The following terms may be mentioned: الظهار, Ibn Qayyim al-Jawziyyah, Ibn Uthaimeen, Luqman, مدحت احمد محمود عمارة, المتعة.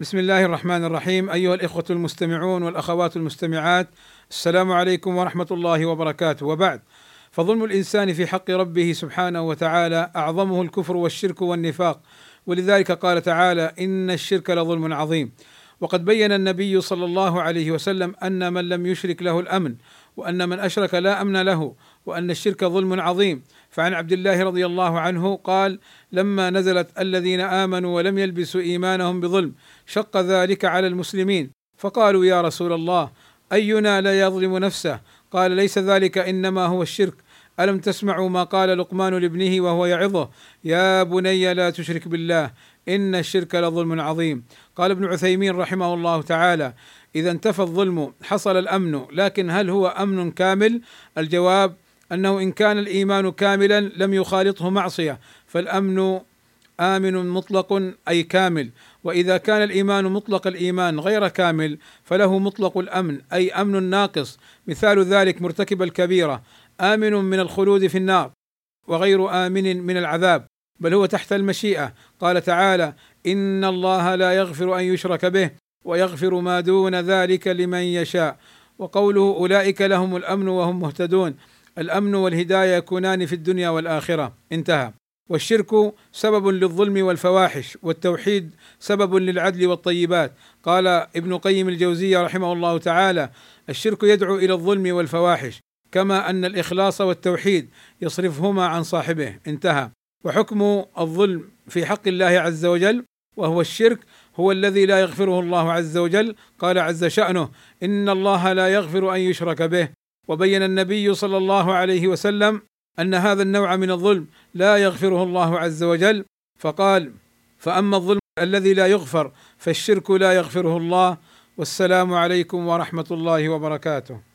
بسم الله الرحمن الرحيم. أيها الإخوة المستمعون والأخوات المستمعات، السلام عليكم ورحمة الله وبركاته، وبعد. فظلم الإنسان في حق ربه سبحانه وتعالى أعظمه الكفر والشرك والنفاق، ولذلك قال تعالى: إن الشرك لظلم عظيم. وقد بين النبي صلى الله عليه وسلم أن من لم يشرك له الأمن، وأن من أشرك لا أمن له، وأن الشرك ظلم عظيم. فعن عبد الله رضي الله عنه قال: لما نزلت الذين آمنوا ولم يلبسوا إيمانهم بظلم شق ذلك على المسلمين، فقالوا: يا رسول الله، أينا لا يظلم نفسه؟ قال: ليس ذلك، إنما هو الشرك. ألم تسمعوا ما قال لقمان لابنه وهو يعظه: يا بني لا تشرك بالله، إن الشرك لظلم عظيم. قال ابن عثيمين رحمه الله تعالى: إذا انتفى الظلم حصل الأمن، لكن هل هو أمن كامل؟ الجواب أنه إن كان الإيمان كاملا لم يخالطه معصية، فالأمن آمن مطلق أي كامل. وإذا كان الإيمان مطلق الإيمان غير كامل فله مطلق الأمن أي أمن ناقص. مثال ذلك مرتكب الكبيرة آمن من الخلود في النار وغير آمن من العذاب، بل هو تحت المشيئة. قال تعالى: إن الله لا يغفر أن يشرك به ويغفر ما دون ذلك لمن يشاء. وقوله: أولئك لهم الأمن وهم مهتدون. الأمن والهداية يكونان في الدنيا والآخرة، انتهى. والشرك سبب للظلم والفواحش، والتوحيد سبب للعدل والطيبات. قال ابن قيم الجوزية رحمه الله تعالى: الشرك يدعو إلى الظلم والفواحش، كما أن الإخلاص والتوحيد يصرفهما عن صاحبه، انتهى. وحكم الظلم في حق الله عز وجل وهو الشرك هو الذي لا يغفره الله عز وجل. قال عز شأنه: إن الله لا يغفر أن يشرك به. وبين النبي صلى الله عليه وسلم أن هذا النوع من الظلم لا يغفره الله عز وجل، فقال: فأما الظلم الذي لا يغفر فالشرك لا يغفره الله. والسلام عليكم ورحمة الله وبركاته.